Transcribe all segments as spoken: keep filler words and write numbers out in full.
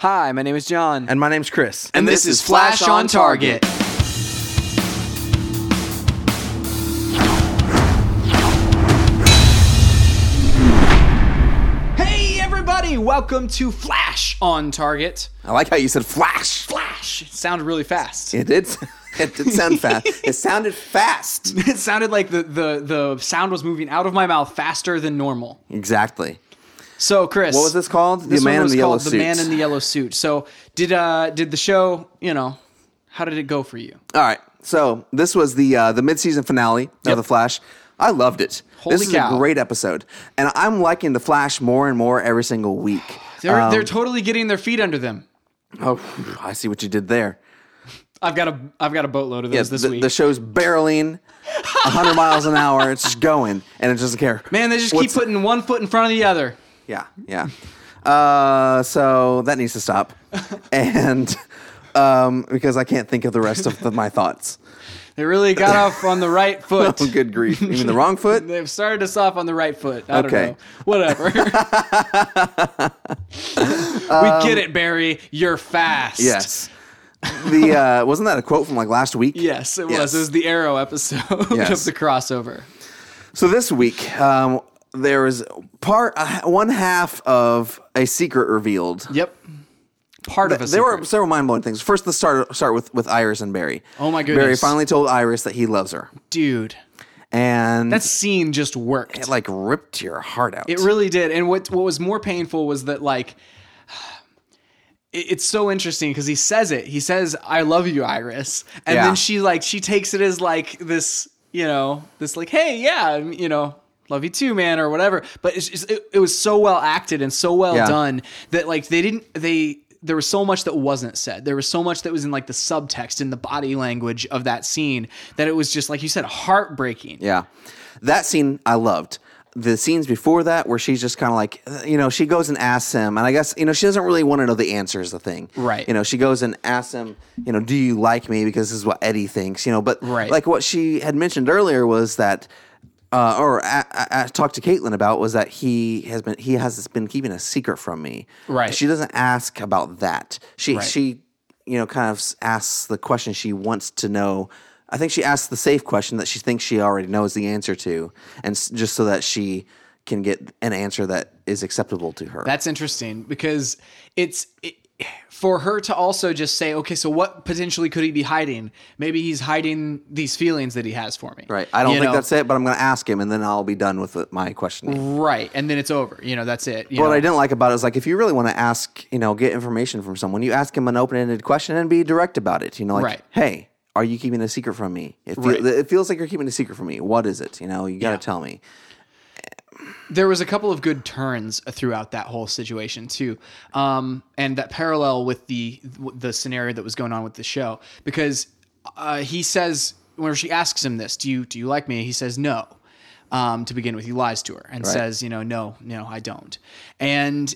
Hi, my name is John. And my name's Chris. And, and this, this is Flash on Target. Hey, everybody. Welcome to Flash on Target. I like how you said Flash. Flash. It sounded really fast. It did. It did sound fast. It sounded fast. It sounded like the, the, the sound was moving out of my mouth faster than normal. Exactly. So, Chris, what was this called? The Man in the Yellow Suit. The Man in the Yellow Suit. So, did uh, did the show? You know, how did it go for you? All right. So, this was the uh, the mid season finale yep. of The Flash. I loved it. Holy cow! This is a great episode, and I'm liking The Flash more and more every single week. They're um, they're totally getting their feet under them. Oh, I see what you did there. I've got a I've got a boatload of those yeah, this the, week. The show's barreling one hundred miles an hour. It's just going, and it doesn't care. Man, they just What's, keep putting one foot in front of the other. Yeah, yeah. Uh, so that needs to stop. And um, because I can't think of the rest of the, my thoughts. They really got off on the right foot. Oh, good grief. You mean the wrong foot? They've started us off on the right foot. I okay. don't know. Whatever. um, we get it, Barry. You're fast. Yes. The uh, wasn't that a quote from like last week? Yes, it yes. was. It was the Arrow episode yes. of the crossover. So this week... Um, There was part uh, one half of a secret revealed. Yep, part Th- of a. There secret. were several mind blowing things. First, let's start start with, with Iris and Barry. Oh my goodness! Barry finally told Iris that he loves her, dude. And that scene just worked. It like ripped your heart out. It really did. And what what was more painful was that like it, it's so interesting because he says it. He says, "I love you, Iris," and yeah. then she like she takes it as like this, you know, this like, hey, yeah, you know. Love you too, man, or whatever. But it's just, it, it was so well acted and so well yeah. done that like they didn't they there was so much that wasn't said. There was so much that was in like the subtext in the body language of that scene that it was just like you said, heartbreaking. Yeah, that scene I loved. The scenes before that where she's just kind of like, you know, she goes and asks him, and I guess, you know, she doesn't really want to know the answer is the thing. Right. You know, she goes and asks him, you know, do you like me? Because this is what Eddie thinks, you know. But right. like what she had mentioned earlier was that Uh, or I, I, I talked to Caitlin about was that he has been he has been keeping a secret from me. Right. She doesn't ask about that. She right. she you know kind of asks the question she wants to know. I think she asks the safe question that she thinks she already knows the answer to, and just so that she can get an answer that is acceptable to her. That's interesting because it's. It, for her to also just say, okay, so what potentially could he be hiding? Maybe he's hiding these feelings that he has for me. Right. I don't you think know? that's it, but I'm going to ask him and then I'll be done with my questioning. Right. And then it's over. You know, that's it. You what know? I didn't like about it is like, if you really want to ask, you know, get information from someone, you ask him an open-ended question and be direct about it. You know, like, right. hey, are you keeping a secret from me? It, fe- right. it feels like you're keeping a secret from me. What is it? You know, you got to yeah. tell me. There was a couple of good turns throughout that whole situation too. Um, and that parallel with the, the scenario that was going on with the show, because uh, he says, when she asks him this, do you, do you like me? He says, no, um, to begin with, he lies to her and right. says, you know, no, no, I don't. And,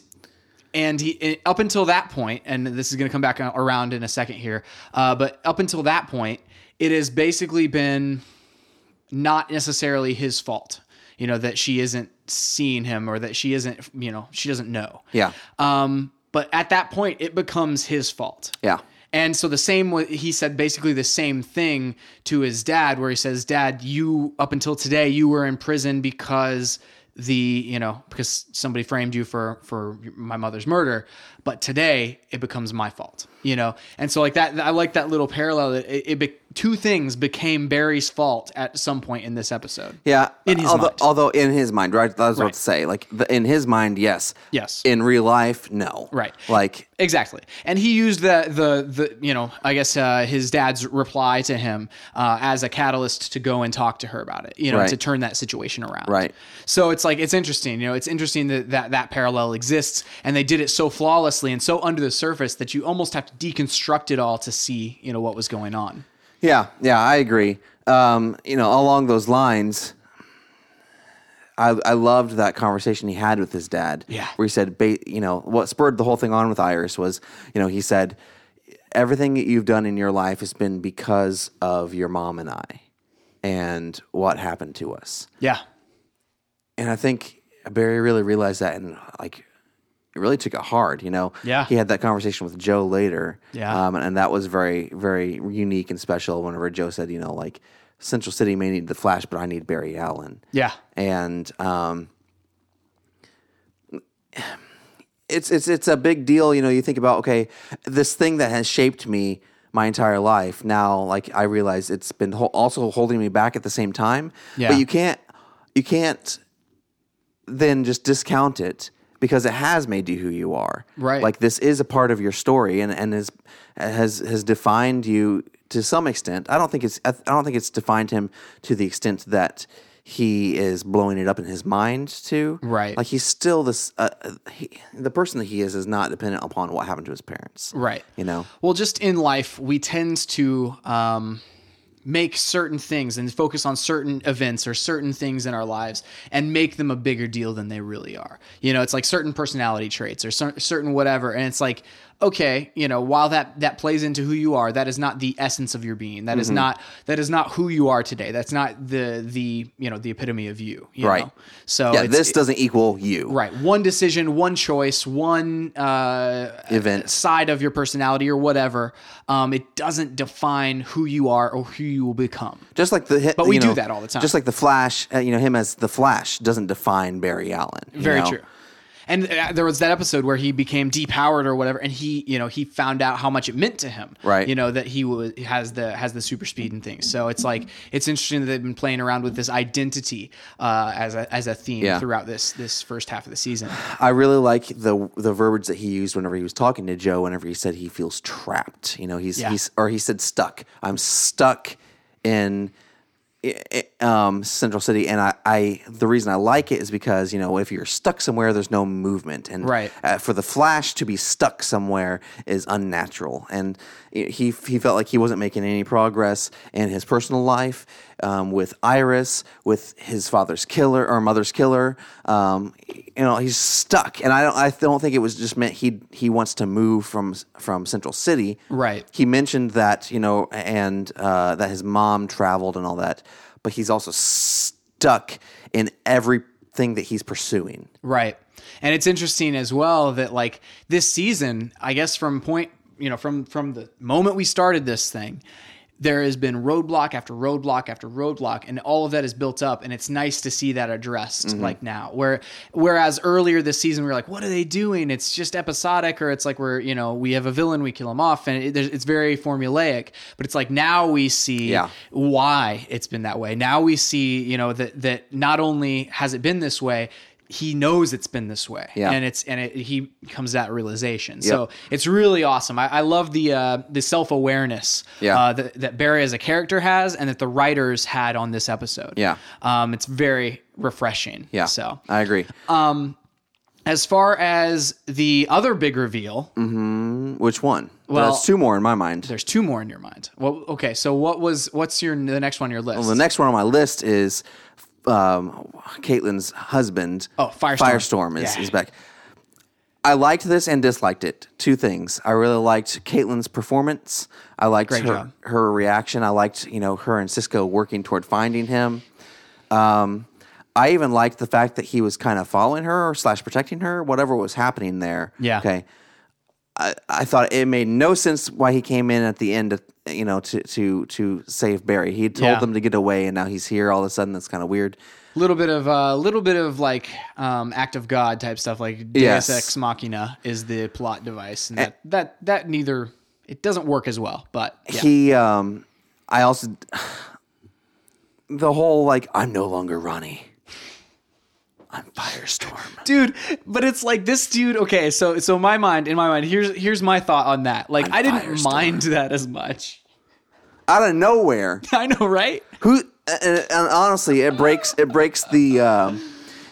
and he, up until that point, and this is going to come back around in a second here. Uh, but up until that point, it has basically been not necessarily his fault. You know, that she isn't seeing him or that she isn't, you know, she doesn't know. Yeah. Um, but at that point, it becomes his fault. Yeah. And so the same, he said basically the same thing to his dad where he says, Dad, you, up until today, you were in prison because the, you know, because somebody framed you for, for my mother's murder. But today it becomes my fault, you know? And so like that, I like that little parallel that it, it be, two things became Barry's fault at some point in this episode. Yeah. In his although, mind. Although in his mind, right? That's what I was about to say. Like the, in his mind, yes. Yes. In real life, no. Right. Like exactly. And he used the the, the you know, I guess uh, his dad's reply to him uh, as a catalyst to go and talk to her about it, you know, right. to turn that situation around. Right. So it's like it's interesting, you know, it's interesting that, that that parallel exists, and they did it so flawlessly and so under the surface that you almost have to deconstruct it all to see, you know, what was going on. Yeah, yeah, I agree. Um, you know, along those lines, I, I loved that conversation he had with his dad. Yeah. Where he said, ba- you know, what spurred the whole thing on with Iris was, you know, he said, everything that you've done in your life has been because of your mom and I and what happened to us. Yeah. And I think Barry really realized that, and like, really took it hard, you know? Yeah. He had that conversation with Joe later. Yeah. Um, and, and that was very, very unique and special whenever Joe said, you know, like, Central City may need the Flash, but I need Barry Allen. Yeah. And um, it's it's it's a big deal, you know, you think about, okay, this thing that has shaped me my entire life, now, like, I realize it's been ho- also holding me back at the same time. Yeah. But you can't you can't then just discount it, because it has made you who you are. Right. Like, this is a part of your story, and, and is, has has defined you to some extent. I don't think it's I don't think it's defined him to the extent that he is blowing it up in his mind to. Right. Like, he's still this uh, he, the person that he is is not dependent upon what happened to his parents. Right. You know. Well, just in life, we tend to um make certain things and focus on certain events or certain things in our lives and make them a bigger deal than they really are. You know, it's like certain personality traits or cer- certain whatever. And it's like, okay, you know, while that, that plays into who you are, that is not the essence of your being. That mm-hmm. is not, that is not who you are today. That's not the, the, you know, the epitome of you. you right. Know? So yeah, this doesn't equal you. Right. One decision, one choice, one, uh, event side of your personality or whatever. Um, it doesn't define who you are or who you will become. Just like the hit, but we do know, that all the time. Just like the Flash, uh, you know, him as the Flash doesn't define Barry Allen. Very know? True. And there was that episode where he became depowered or whatever, and he, you know, he found out how much it meant to him, right? You know, that he was has the has the super speed and things. So it's like, it's interesting that they've been playing around with this identity uh, as a as a theme yeah. throughout this this first half of the season. I really like the the verbiage that he used whenever he was talking to Joe. Whenever he said he feels trapped, you know, he's yeah. he's or he said stuck. I'm stuck in. Um, Central City, and I, I the reason I like it is because, you know, if you're stuck somewhere, there's no movement, and right. uh, for the Flash to be stuck somewhere is unnatural, and he he felt like he wasn't making any progress in his personal life, um, with Iris, with his father's killer or mother's killer, um, you know, he's stuck, and I don't I don't think it was just meant he he wants to move from from Central City. Right. He mentioned that, you know, and uh, that his mom traveled and all that. But he's also stuck in everything that he's pursuing. Right. And it's interesting as well that, like, this season, I guess from point, you know, from, from the moment we started this thing, there has been roadblock after roadblock after roadblock, and all of that is built up, and it's nice to see that addressed, mm-hmm. like now. Where whereas earlier this season we were like, what are they doing? It's just episodic, or it's like we're you know we have a villain, we kill him off, and it, it's very formulaic. But it's like now we see yeah. why it's been that way. Now we see you know that that not only has it been this way, he knows it's been this way, yeah. and it's and it, he comes to that realization. Yep. So it's really awesome. I, I love the uh, the self awareness yeah. uh, that, that Barry as a character has, and that the writers had on this episode. Yeah, um, it's very refreshing. Yeah, so I agree. Um, as far as the other big reveal, mm-hmm. which one? Well, there's two more in my mind. There's two more in your mind. Well, okay. So what was what's your the next one on your list? Well, the next one on my list is. Um, Caitlin's husband, oh, Firestorm, Firestorm is, yeah. is back. I liked this and disliked it. Two things. I really liked Caitlin's performance. I liked Great her job. her reaction. I liked you know her and Cisco working toward finding him. Um, I even liked the fact that he was kind of following her or slash protecting her, whatever was happening there. Yeah. Okay. I, I thought it made no sense why he came in at the end, of, you know, to, to, to save Barry. He had told yeah. them to get away, and now he's here all of a sudden. That's kind of weird. Little bit of a uh, little bit of like um, act of God type stuff, like Deus yes. Ex Machina is the plot device, and, and that, that that neither it doesn't work as well. But yeah. he, um, I also the whole like I'm no longer Ronnie. I'm Firestorm. Dude, but it's like this dude, okay, so so my mind, in my mind, here's here's my thought on that. Like I'm I didn't Firestorm. mind that as much. Out of nowhere. I know, right? Who and, and honestly, it breaks it breaks the um,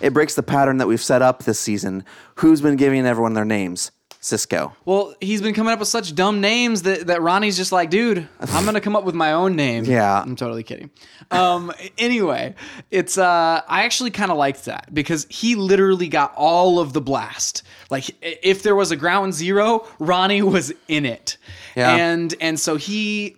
it breaks the pattern that we've set up this season. Who's been giving everyone their names? Cisco. Well, he's been coming up with such dumb names that, that Ronnie's just like, dude, I'm going to come up with my own name. Yeah. I'm totally kidding. Um, anyway, it's, uh, I actually kind of liked that because he literally got all of the blast. Like if there was a ground zero, Ronnie was in it. Yeah. And, and so he,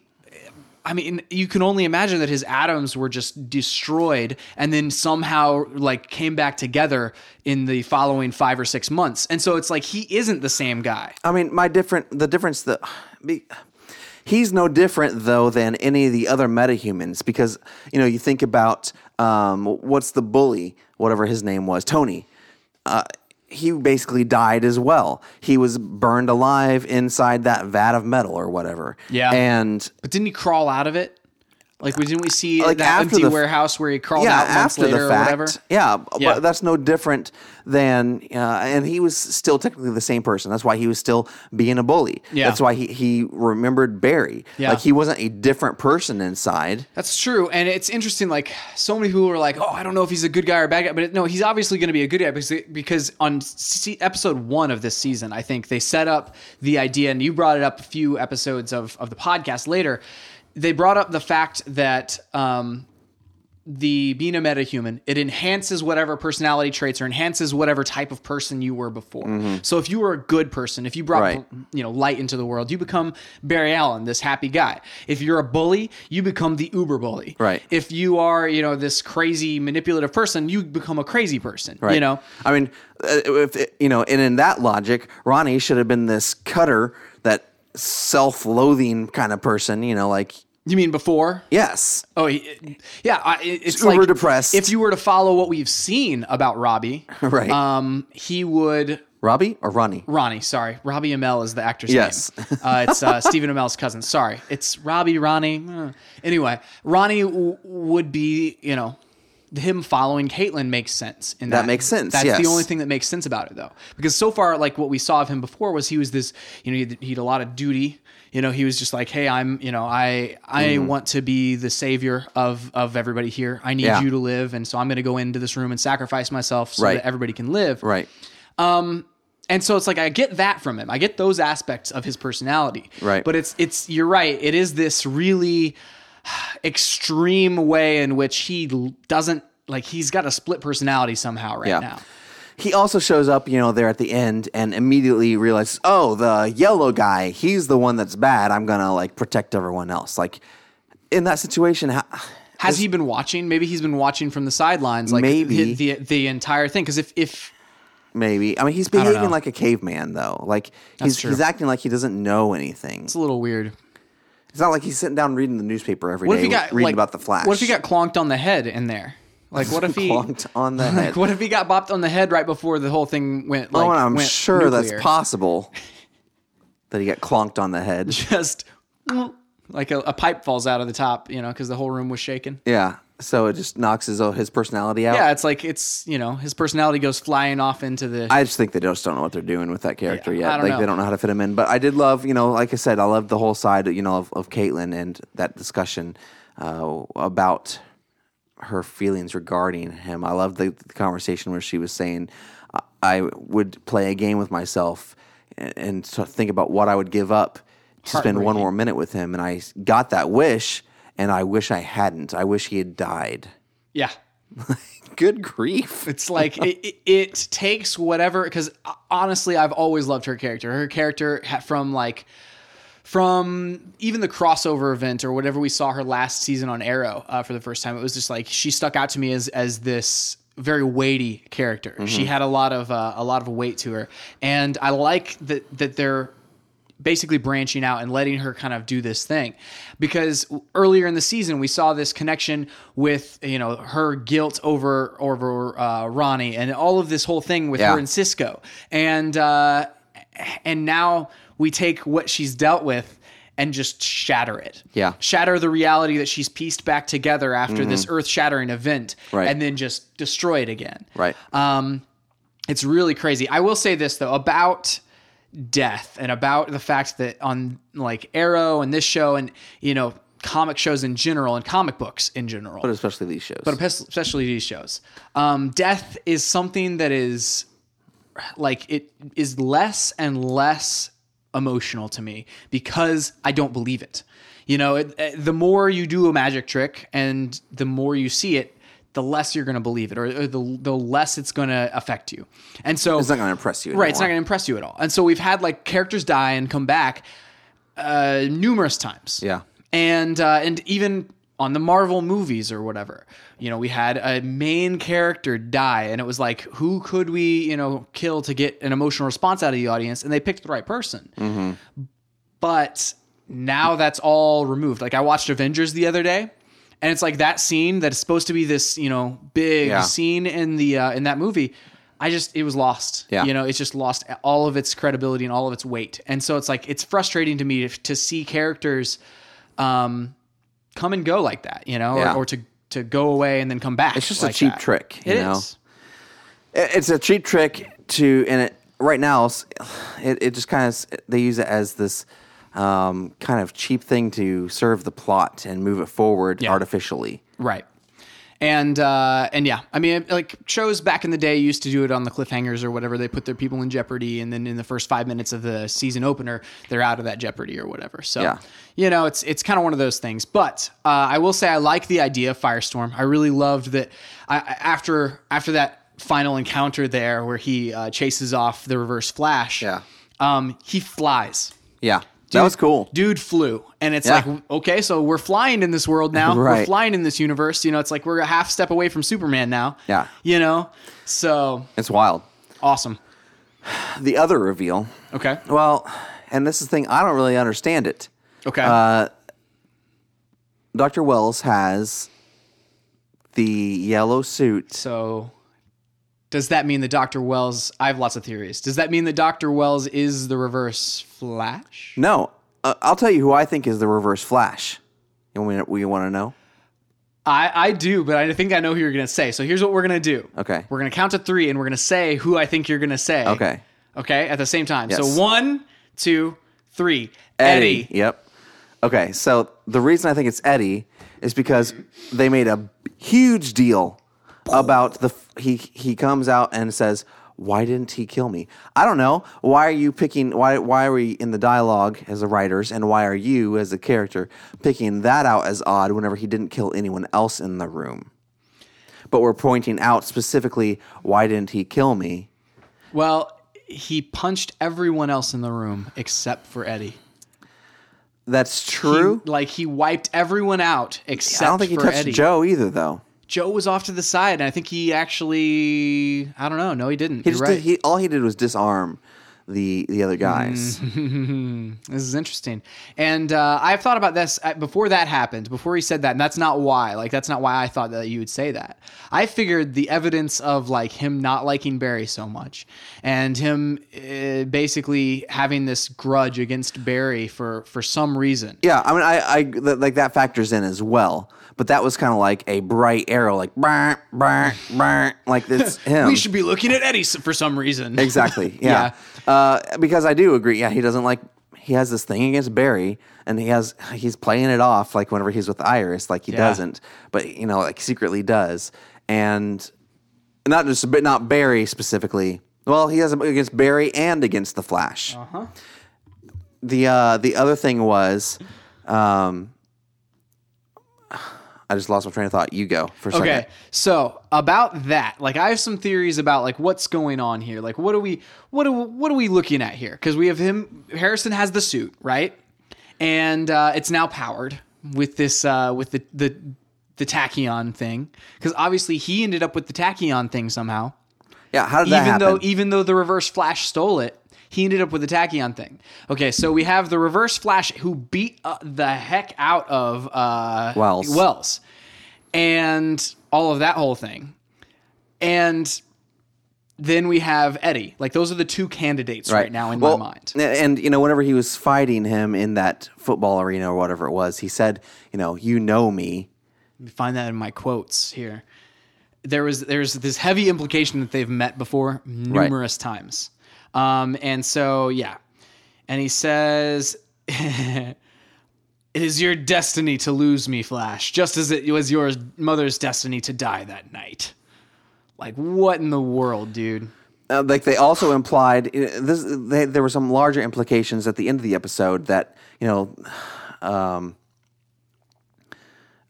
I mean, you can only imagine that his atoms were just destroyed and then somehow like came back together in the following five or six months. And so it's like, he isn't the same guy. I mean, my different, the difference that he's no different though than any of the other metahumans, because, you know, you think about, um, what's the bully, whatever his name was, Tony, uh, he basically died as well. He was burned alive inside that vat of metal or whatever. Yeah. And but didn't he crawl out of it? Like, we didn't we see like that empty the, warehouse where he crawled yeah, out months after later the fact, or whatever? Yeah, yeah, but that's no different than, uh, and he was still technically the same person. That's why he was still being a bully. Yeah. That's why he, he remembered Barry. Yeah. Like, he wasn't a different person inside. That's true, and it's interesting, like, so many people are like, oh, I don't know if he's a good guy or a bad guy, but no, he's obviously going to be a good guy because, because on se- episode one of this season, I think, they set up the idea, and you brought it up a few episodes of, of the podcast later. They brought up the fact that um, the being a metahuman, it enhances whatever personality traits or enhances whatever type of person you were before. Mm-hmm. So if you were a good person, if you brought right. you know light into the world, you become Barry Allen, this happy guy. If you're a bully, you become the uber bully. Right. If you are you know this crazy manipulative person, you become a crazy person. Right. You know. I mean, if it, you know, and in that logic, Ronnie should have been this cutter that. Self-loathing kind of person, you know, like you mean before? Yes. Oh, yeah. It's super like depressed. If you were to follow what we've seen about Robbie, right? Um, he would Robbie or Ronnie? Ronnie, sorry, Robbie Amell is the actor's yes. name. Yes, uh, it's uh, Stephen Amell's cousin. Sorry, it's Robbie Ronnie. Anyway, Ronnie w- would be, you know. Him following Caitlin makes sense. In that, that makes sense. That's yes. the only thing that makes sense about it, though, because so far, like what we saw of him before was he was this. You know, he had, he had a lot of duty. You know, he was just like, hey, I'm. You know, I I mm. want to be the savior of of everybody here. I need yeah. you to live, and so I'm going to go into this room and sacrifice myself so right. that everybody can live. Right. Um. And so it's like I get that from him. I get those aspects of his personality. Right. But it's it's you're right. It is this really. Extreme way in which he doesn't like he's got a split personality somehow right yeah. now. He also shows up, you know, there at the end and immediately realizes, oh, the yellow guy, he's the one that's bad. I'm gonna like protect everyone else. Like in that situation, how, has he been watching? Maybe he's been watching from the sidelines, like maybe the the, the entire thing. Because if if maybe I mean he's behaving like a caveman though, like he's he's acting like he doesn't know anything. It's a little weird. It's not like he's sitting down reading the newspaper every day, got, reading like, about the Flash. What if he got clonked on the head in there? Like, what if he clonked on the head? Like, what if he got bopped on the head right before the whole thing went? Like, oh, and I'm went sure nuclear. That's possible. That he got clonked on the head, just like a, a pipe falls out of the top, you know, because the whole room was shaking. Yeah, so it just knocks his his personality out. Yeah, it's like it's you know his personality goes flying off into the. I just think they just don't know what they're doing with that character yeah, yet. I don't like know. They don't know how to fit him in. But I did love, you know, like I said, I loved the whole side, you know, of, of Caitlin and that discussion uh, about her feelings regarding him. I loved the, the conversation where she was saying, "I would play a game with myself and, and think about what I would give up to spend one more minute with him," and I got that wish. And I wish I hadn't. I wish he had died. Yeah. Good grief. It's like it, it, it takes whatever, because honestly, I've always loved her character. Her character from like from even the crossover event or whatever we saw her last season on Arrow uh, for the first time. It was just like she stuck out to me as as this very weighty character. Mm-hmm. She had a lot of uh, a lot of weight to her, and I like that that they're. Basically branching out and letting her kind of do this thing, because earlier in the season we saw this connection with you know her guilt over over uh, Ronnie and all of this whole thing with yeah. her and Cisco, and uh, and now we take what she's dealt with and just shatter it, yeah, shatter the reality that she's pieced back together after mm-hmm. this earth-shattering event, right. and then just destroy it again, right? Um, it's really crazy. I will say this though about. Death and about the fact that on like Arrow and this show and you know comic shows in general and comic books in general, but especially these shows, but especially these shows, um, death is something that is like it is less and less emotional to me because I don't believe it. You know, it, it, the more you do a magic trick and the more you see it. The less you're going to believe it, or, or the the less it's going to affect you, and so it's not going to impress you. Right, anymore. It's not going to impress you at all. And so we've had like characters die and come back uh, numerous times. Yeah, and uh, and even on the Marvel movies or whatever. You know, we had a main character die, and it was like, who could we, you know, kill to get an emotional response out of the audience? And they picked the right person. Mm-hmm. But now that's all removed. Like, I watched Avengers the other day, and it's like that scene that is supposed to be this, you know, big yeah. scene in the uh, in that movie. I just, it was lost, yeah. you know, it's just lost all of its credibility and all of its weight. And so it's like, it's frustrating to me to, to see characters um, come and go like that, you know, yeah. or, or to, to go away and then come back. It's just like a cheap that. trick. You it know? is. It's a cheap trick to, and it, right now it, it just kind of, they use it as this um, kind of cheap thing to serve the plot and move it forward yeah. artificially. Right. And, uh, and yeah, I mean, like shows back in the day used to do it on the cliffhangers or whatever. They put their people in jeopardy, and then in the first five minutes of the season opener, they're out of that jeopardy or whatever. So, yeah. you know, it's, it's kind of one of those things, but, uh, I will say I like the idea of Firestorm. I really loved that. I, after, after that final encounter there where he, uh, chases off the Reverse Flash, yeah. um, he flies. Yeah. Dude, that was cool. Dude flew. And it's yeah. like, okay, so we're flying in this world now. Right. We're flying in this universe. You know, it's like we're a half step away from Superman now. Yeah. You know? So. It's wild. Awesome. The other reveal. Okay. Well, and this is the thing, I don't really understand it. Okay. Uh, Doctor Wells has the yellow suit. So does that mean that Doctor Wells... I have lots of theories. Does that mean that Doctor Wells is the Reverse Flash? No. Uh, I'll tell you who I think is the Reverse Flash. You want, me to, you want to know? I, I do, but I think I know who you're going to say. So here's what we're going to do. Okay. We're going to count to three, and we're going to say who I think you're going to say. Okay. Okay? At the same time. Yes. So one, two, three. Eddie. Eddie. Yep. Okay. So the reason I think it's Eddie is because they made a huge deal about the he he comes out and says, why didn't he kill me? I don't know. Why are you picking? Why why are we in the dialogue as the writers, and why are you as a character picking that out as odd whenever he didn't kill anyone else in the room? But we're pointing out specifically, why didn't he kill me? Well, he punched everyone else in the room except for Eddie. That's true. He, like he wiped everyone out except for Eddie. I don't think he touched Eddie. Joe either, though. Joe was off to the side, and I think he actually, I don't know. No, he didn't. He You're right. Did, he, all he did was disarm the the other guys. This is interesting. And uh, I've thought about this before that happened, before he said that, and that's not why. Like, that's not why I thought that you would say that. I figured the evidence of, like, him not liking Barry so much and him uh, basically having this grudge against Barry for, for some reason. Yeah, I mean, I, I like, that factors in as well. But that was kind of like a bright arrow, like, brr, brr, brr, like this him. We should be looking at Eddie for some reason. Exactly, yeah. yeah. Uh, because I do agree, yeah, he doesn't like, he has this thing against Barry, and he has, he's playing it off, like whenever he's with Iris, like he yeah. doesn't, but, you know, like secretly does. And not just, but not Barry specifically. Well, he has against Barry and against the Flash. Uh-huh. The, uh, the other thing was... Um, I just lost my train of thought. You go for a second. Okay. So about that, like I have some theories about like what's going on here. Like what are we, what are, what are we looking at here? Cause we have him, Harrison has the suit, right? And, uh, it's now powered with this, uh, with the, the, the tachyon thing. Cause obviously he ended up with the tachyon thing somehow. Yeah. How did that happen? Even though, even though the Reverse Flash stole it, he ended up with the tachyon thing. Okay, so we have the Reverse Flash who beat uh, the heck out of uh, Wells. Wells. And all of that whole thing. And then we have Eddie. Like, those are the two candidates right, right now in well, my mind. And, you know, whenever he was fighting him in that football arena or whatever it was, he said, you know, you know me. You find that in my quotes here. There was There's this heavy implication that they've met before numerous right. times. Um, and so, yeah. And he says, it is your destiny to lose me, Flash, just as it was your mother's destiny to die that night. Like, what in the world, dude? Uh, like, they also implied, this, they, there were some larger implications at the end of the episode that, you know, um,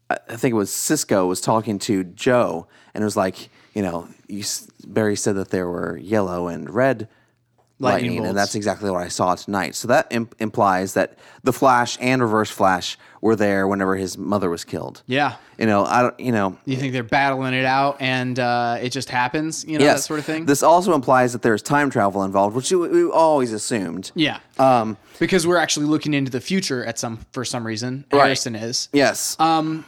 I think it was Cisco was talking to Joe, and it was like, you know, you, Barry said that there were yellow and red lightning, lightning and that's exactly what I saw tonight. So that imp- implies that the Flash and Reverse Flash were there whenever his mother was killed. Yeah, you know, I don't, you know, you think they're battling it out, and uh, it just happens, you know, yes. that sort of thing. This also implies that there's time travel involved, which we always assumed. Yeah, um, because we're actually looking into the future at some for some reason. Right. Harrison is yes, um,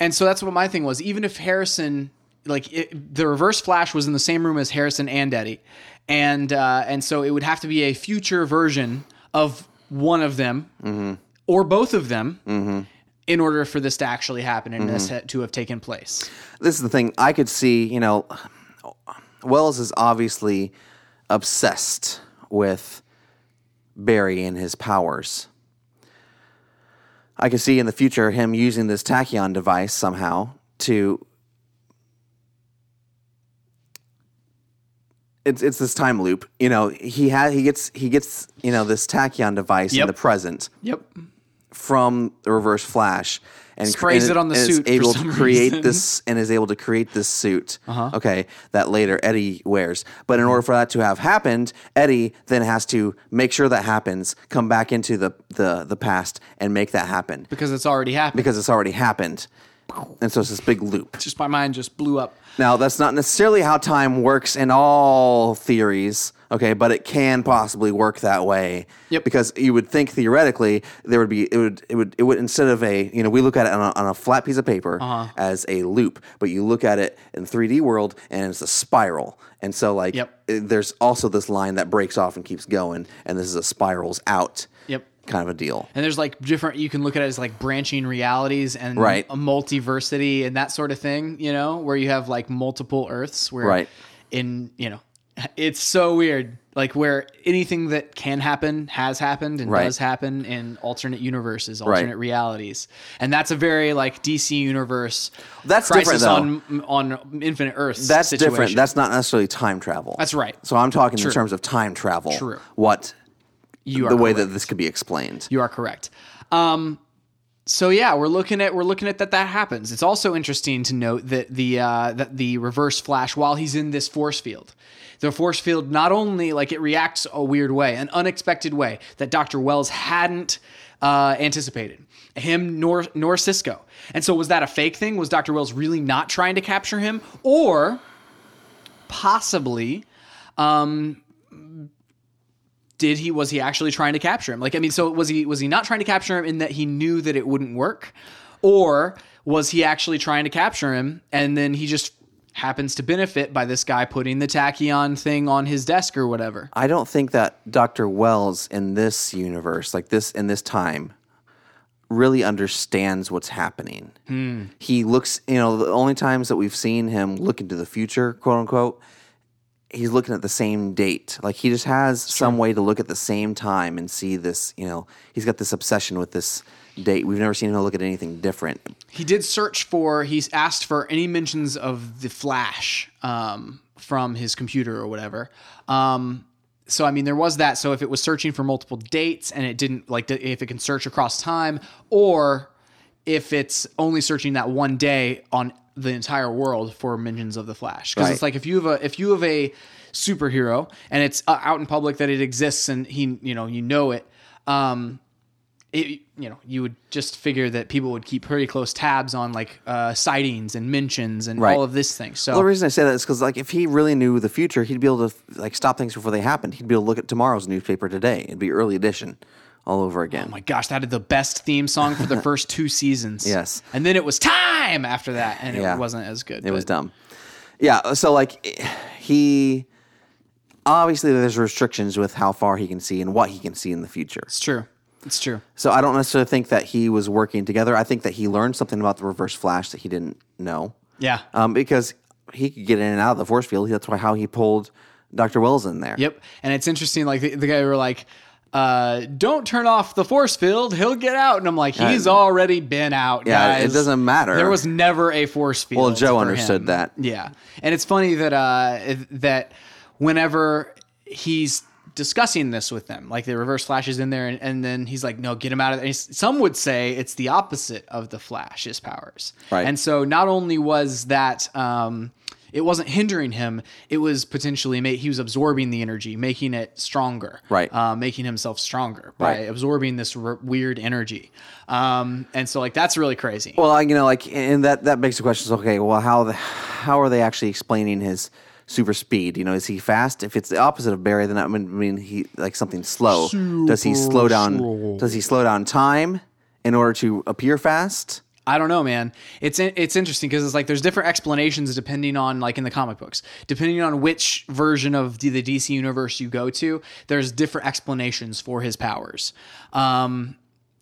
and so that's what my thing was. Even if Harrison, like it, the Reverse Flash was in the same room as Harrison and Eddie. And uh, and so it would have to be a future version of one of them mm-hmm. or both of them mm-hmm. in order for this to actually happen and mm-hmm. this to have taken place. This is the thing. I could see, you know, Wells is obviously obsessed with Barry and his powers. I could see in the future him using this tachyon device somehow to... It's it's this time loop, you know. He had he gets he gets you know this tachyon device yep. in the present. Yep. From the Reverse Flash and sprays cr- it on the and suit. Is able for some to create reason. This and is able to create this suit. Uh-huh. Okay, that later Eddie wears. But in order for that to have happened, Eddie then has to make sure that happens. Come back into the the the past and make that happen because it's already happened. Because it's already happened. And so it's this big loop. Just my mind just blew up. Now, that's not necessarily how time works in all theories, okay? But it can possibly work that way. Yep. Because you would think theoretically there would be it would it would it would instead of a you know we look at it on a, on a flat piece of paper uh-huh. as a loop, but you look at it in three D world and it's a spiral. And so like yep. it, there's also this line that breaks off and keeps going, and this is a spirals out. Yep. Kind of a deal. And there's like different, you can look at it as like branching realities and right. a multiversity and that sort of thing, you know, where you have like multiple Earths where right. in, you know, it's so weird, like where anything that can happen has happened and right. does happen in alternate universes, alternate right. realities. And that's a very like D C universe. That's different though. on, on Infinite Earths. That's situation. different. That's not necessarily time travel. That's right. So I'm talking True. in terms of time travel. True. What, You are the way correct. that this could be explained. You are correct. Um, so yeah, we're looking at we're looking at that that happens. It's also interesting to note that the uh, that the Reverse Flash, while he's in this force field, the force field not only like it reacts a weird way, an unexpected way that Doctor Wells hadn't uh, anticipated. Him nor nor Cisco. And so was that a fake thing? Was Doctor Wells really not trying to capture him, or possibly? Um, Did he, was he actually trying to capture him? Like, I mean, so was he, was he not trying to capture him in that he knew that it wouldn't work, or was he actually trying to capture him? And then he just happens to benefit by this guy putting the tachyon thing on his desk or whatever. I don't think that Doctor Wells in this universe, like this, in this time, really understands what's happening. Hmm. He looks, you know, the only times that we've seen him look into the future, quote unquote, he's looking at the same date. Like he just has sure. some way to look at the same time and see this, you know, he's got this obsession with this date. We've never seen him look at anything different. He did search for, he's asked for any mentions of the Flash um, from his computer or whatever. Um, so, I mean, there was that. So if it was searching for multiple dates and it didn't like, if it can search across time, or if it's only searching that one day on the entire world for mentions of the Flash. Because right. it's like, if you have a, if you have a superhero and it's out in public that it exists and he, you know, you know it, um, it, you know, you would just figure that people would keep pretty close tabs on like uh, sightings and mentions and right. all of this thing. So well, the reason I say that is because like if he really knew the future, he'd be able to like stop things before they happened. He'd be able to look at tomorrow's newspaper today. It'd be early edition all over again. Oh my gosh, that had the best theme song for the first two seasons. Yes. And then it was time after that, and yeah. it wasn't as good. It but. was dumb. Yeah, so like he, obviously there's restrictions with how far he can see and what he can see in the future. It's true. It's true. So I don't necessarily think that he was working together. I think that he learned something about the Reverse Flash that he didn't know. Yeah. Um, because he could get in and out of the force field. That's why how he pulled Doctor Wells in there. Yep. And it's interesting, like the, the guy who were like, Uh, don't turn off the force field. He'll get out. And I'm like, he's already been out, yeah, guys. It doesn't matter. There was never a force field. Well, Joe understood him. that. Yeah. And it's funny that, uh, that whenever he's discussing this with them, like the Reverse Flash is in there and, and then he's like, no, get him out of there. Some would say it's the opposite of the Flash's powers. Right. And so not only was that, um, it wasn't hindering him. It was potentially ma- he was absorbing the energy, making it stronger, right? Uh, making himself stronger by right. absorbing this r- weird energy. Um, and so like that's really crazy. Well, you know, like, and that that begs the question: okay, well, how the, how are they actually explaining his super speed? You know, is he fast? If it's the opposite of Barry, then I mean, he like something slow. Super does he slow down? Slow. Does he slow down time in order to appear fast? I don't know, man. It's it's interesting because it's like there's different explanations depending on like in the comic books, depending on which version of the, the D C universe you go to. There's different explanations for his powers. Um,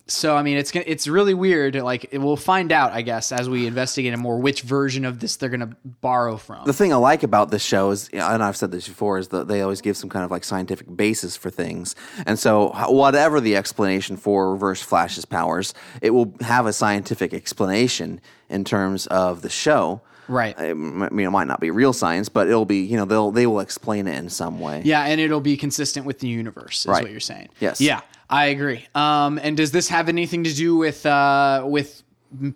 so I mean, it's it's really weird. Like we'll find out, I guess, as we investigate more which version of this they're gonna borrow from. The thing I like about this show is, and I've said this before, is that they always give some kind of like scientific basis for things. And so, whatever the explanation for Reverse Flash's powers, it will have a scientific explanation in terms of the show. Right. I mean, it might not be real science, but it'll be, you know, they'll they will explain it in some way. Yeah, and it'll be consistent with the universe, is right. what you're saying. Yes. Yeah. I agree. Um, and does this have anything to do with uh, with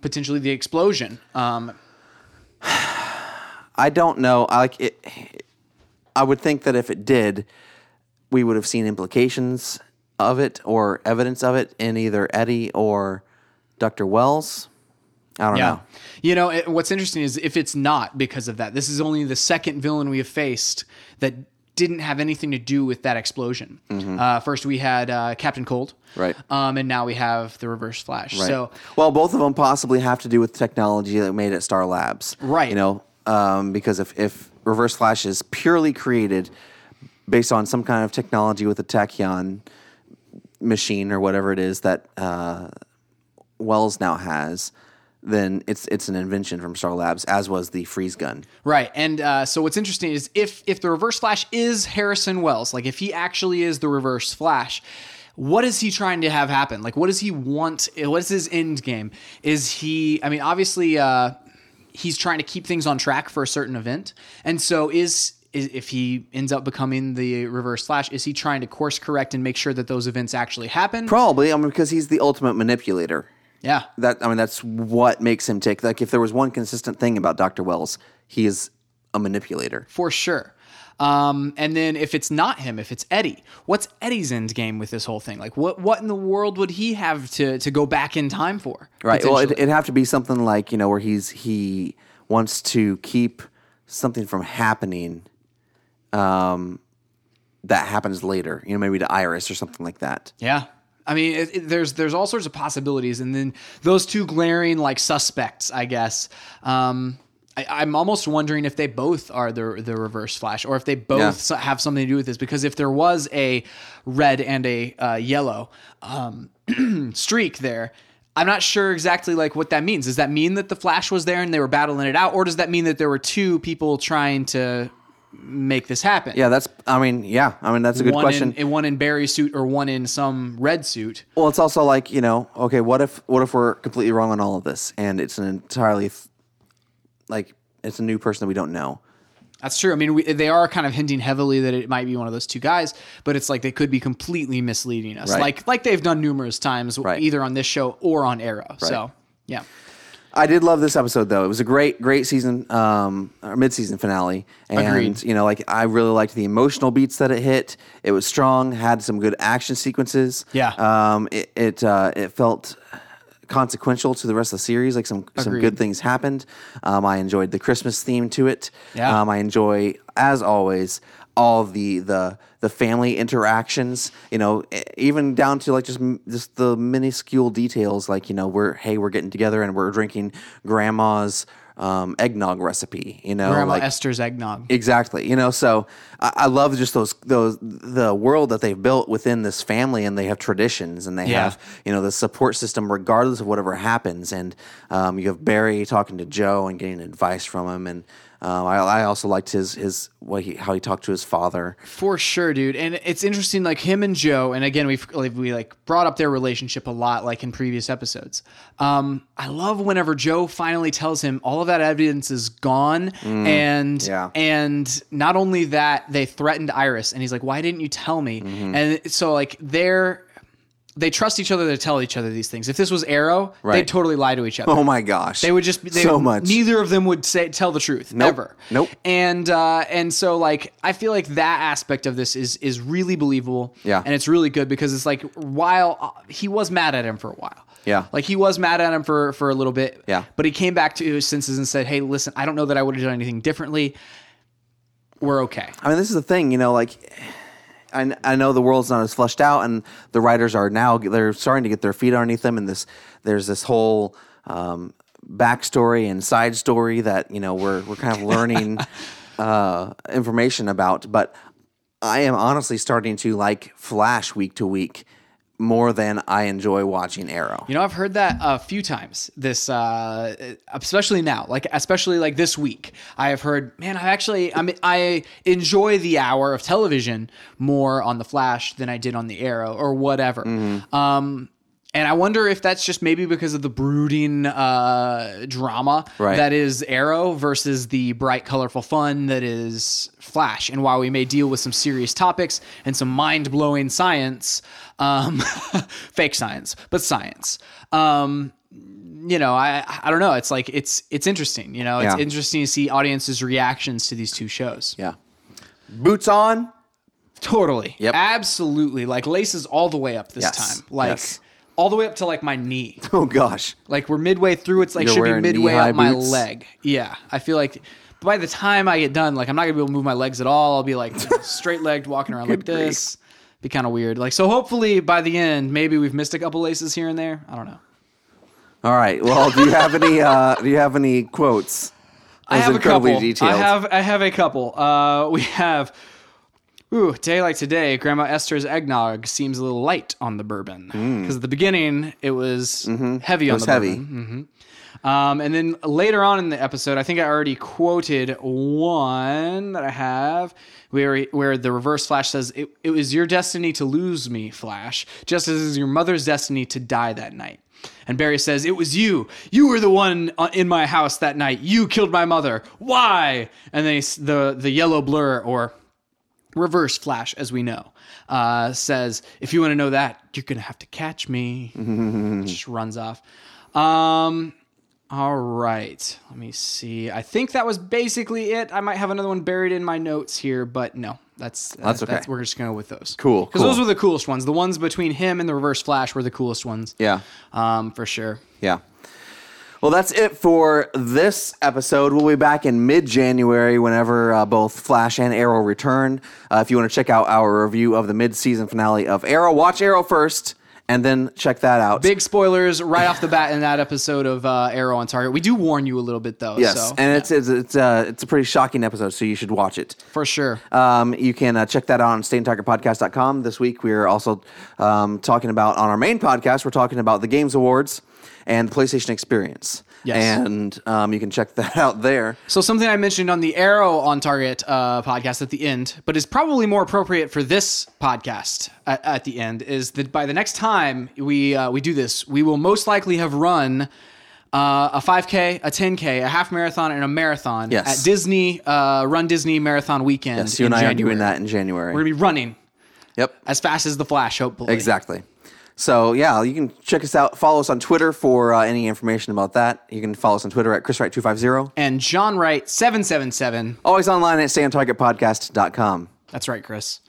potentially the explosion? Um, I don't know. I like it. I would think that if it did, we would have seen implications of it or evidence of it in either Eddie or Doctor Wells. I don't yeah. know. You know, it, what's interesting is if it's not because of that, this is only the second villain we have faced that didn't have anything to do with that explosion. Mm-hmm. Uh, first we had uh, Captain Cold, right? Um, and now we have the Reverse Flash. Right. So, well, both of them possibly have to do with technology that made at Star Labs, right? You know, um, because if if Reverse Flash is purely created based on some kind of technology with a tachyon machine or whatever it is that uh, Wells now has, then it's it's an invention from Star Labs, as was the freeze gun. Right, and uh, so what's interesting is if if the Reverse Flash is Harrison Wells, like if he actually is the Reverse Flash, what is he trying to have happen? Like what does he want? What is his end game? Is he, I mean, obviously uh, he's trying to keep things on track for a certain event, and so is... if he ends up becoming the Reverse Flash, is he trying to course correct and make sure that those events actually happen? Probably, I mean, because he's the ultimate manipulator. Yeah. That I mean, that's what makes him tick. Like, if there was one consistent thing about Doctor Wells, he is a manipulator. For sure. Um, and then if it's not him, if it's Eddie, what's Eddie's end game with this whole thing? Like, what what in the world would he have to, to go back in time for? Right. Well, it, it'd have to be something like, you know, where he's he wants to keep something from happening um, that happens later. You know, maybe to Iris or something like that. Yeah. I mean, it, it, there's there's all sorts of possibilities, and then those two glaring like suspects, I guess. Um, I, I'm almost wondering if they both are the the Reverse Flash, or if they both yeah. have something to do with this. Because if there was a red and a uh, yellow um, streak there, I'm not sure exactly like what that means. Does that mean that the Flash was there and they were battling it out, or does that mean that there were two people trying to make this happen? Yeah, that's, I mean, yeah, I mean, that's a good one question. In, one in Barry's suit or one in some red suit. Well, it's also like, you know, okay, what if, what if we're completely wrong on all of this and it's an entirely, like, it's a new person that we don't know. That's true. I mean, we, they are kind of hinting heavily that it might be one of those two guys, but it's like they could be completely misleading us. Right. Like, like they've done numerous times, right, either on this show or on Arrow. Right. So, yeah. I did love this episode, though. It was a great, great season, um, or mid-season finale. And, agreed, you know, like, I really liked the emotional beats that it hit. It was strong, had some good action sequences. Yeah. Um, it it, uh, it felt consequential to the rest of the series. Like, some, some good things happened. Um, I enjoyed the Christmas theme to it. Yeah. Um, I enjoy, as always, all the, the the family interactions, you know, even down to like just just the minuscule details, like, you know, we're hey we're getting together and we're drinking grandma's um, eggnog recipe, you know, Grandma like, Esther's eggnog, exactly, you know. So I, I love just those those the world that they've built within this family, and they have traditions and they yeah. have, you know, the support system regardless of whatever happens, and um, you have Barry talking to Joe and getting advice from him, and. Uh, I, I also liked his his what he, how he talked to his father. For sure, dude. And it's interesting, like him and Joe. And again, we've like, we like brought up their relationship a lot, like in previous episodes. Um, I love whenever Joe finally tells him all of that evidence is gone, mm, and yeah. and not only that, they threatened Iris, and he's like, "Why didn't you tell me?" Mm-hmm. And so like they're. they trust each other to tell each other these things. If this was Arrow, right. they'd totally lie to each other. Oh my gosh. They would just they so would, much. Neither of them would say tell the truth nope. ever. Nope. And uh, and so like I feel like that aspect of this is is really believable. Yeah. And it's really good because it's like while uh, he was mad at him for a while. Yeah. Like he was mad at him for for a little bit. Yeah. But he came back to his senses and said, "Hey, listen, I don't know that I would have done anything differently. We're okay." I mean, this is the thing, you know, like I, I know the world's not as fleshed out, and the writers are now, they're starting to get their feet underneath them, and this there's this whole um, backstory and side story that, you know, we're we're kind of learning uh, information about. But I am honestly starting to like Flash week to week more than I enjoy watching Arrow. You know, I've heard that a few times this, uh, especially now, like, especially like this week, I have heard, man, I actually, I mean, I enjoy the hour of television more on the Flash than I did on the Arrow or whatever. Mm-hmm. Um, and I wonder if that's just maybe because of the brooding uh, drama right. that is Arrow versus the bright, colorful fun that is Flash. And while we may deal with some serious topics and some mind-blowing science, um, fake science, but science, um, you know, I I don't know. It's like it's it's interesting. You know, it's yeah. interesting to see audiences' reactions to these two shows. Yeah, boots on, totally, yep, absolutely, like laces all the way up this yes. time, like. Yes. All the way up to like my knee. Oh gosh! Like we're midway through. It's like You're should be midway up my boots. Leg. Yeah, I feel like by the time I get done, like I'm not gonna be able to move my legs at all. I'll be like you know, straight legged walking around like this. Grief. Be kind of weird. Like so, hopefully by the end, maybe we've missed a couple laces here and there. I don't know. All right. Well, do you have any? Uh, do you have any quotes? I have a couple. Detailed. I have. I have a couple. Uh, we have. Ooh, day like today, Grandma Esther's eggnog seems a little light on the bourbon. Because mm. at the beginning, it was mm-hmm. heavy it on was the heavy. Bourbon. Mm-hmm. Um, and then later on in the episode, I think I already quoted one that I have, where where the Reverse Flash says, it, it was your destiny to lose me, Flash, just as it was your mother's destiny to die that night. And Barry says, it was you. You were the one in my house that night. You killed my mother. Why? And then the, the yellow blur, or... Reverse Flash, as we know, uh, says, if you want to know that, you're going to have to catch me. Just runs off. Um, all right. Let me see. I think that was basically it. I might have another one buried in my notes here, but no. That's uh, that's okay. That's, we're just going to go with those. Cool. Because cool. those were the coolest ones. The ones between him and the Reverse Flash were the coolest ones. Yeah. Um, for sure. Yeah. Well, that's it for this episode. We'll be back in mid-January whenever uh, both Flash and Arrow return. Uh, if you want to check out our review of the mid-season finale of Arrow, watch Arrow first and then check that out. Big spoilers right off the bat in that episode of uh, Arrow on Target. We do warn you a little bit, though. Yes, so, and yeah. it's it's it's, uh, it's a pretty shocking episode, so you should watch it. For sure. Um, you can uh, check that out on Stay On Target Podcast dot com. This week we are also um, talking about, on our main podcast, we're talking about the Games Awards. And PlayStation Experience. Yes. And um, you can check that out there. So something I mentioned on the Arrow on Target uh, podcast at the end, but is probably more appropriate for this podcast at, at the end, is that by the next time we uh, we do this, we will most likely have run uh, a five K, a ten K, a half marathon, and a marathon yes. at Disney, uh, Run Disney Marathon Weekend. Yes, you and I January. Are doing that in January. We're going to be running Yep. as fast as the Flash, hopefully. Exactly. So, yeah, you can check us out. Follow us on Twitter for uh, any information about that. You can follow us on Twitter at Chris Wright two fifty. And JohnWright seven seven seven. Always online at Stay On Target Podcast dot com. That's right, Chris.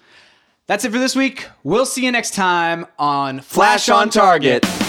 That's it for this week. We'll see you next time on Flash, Flash on Target. Target.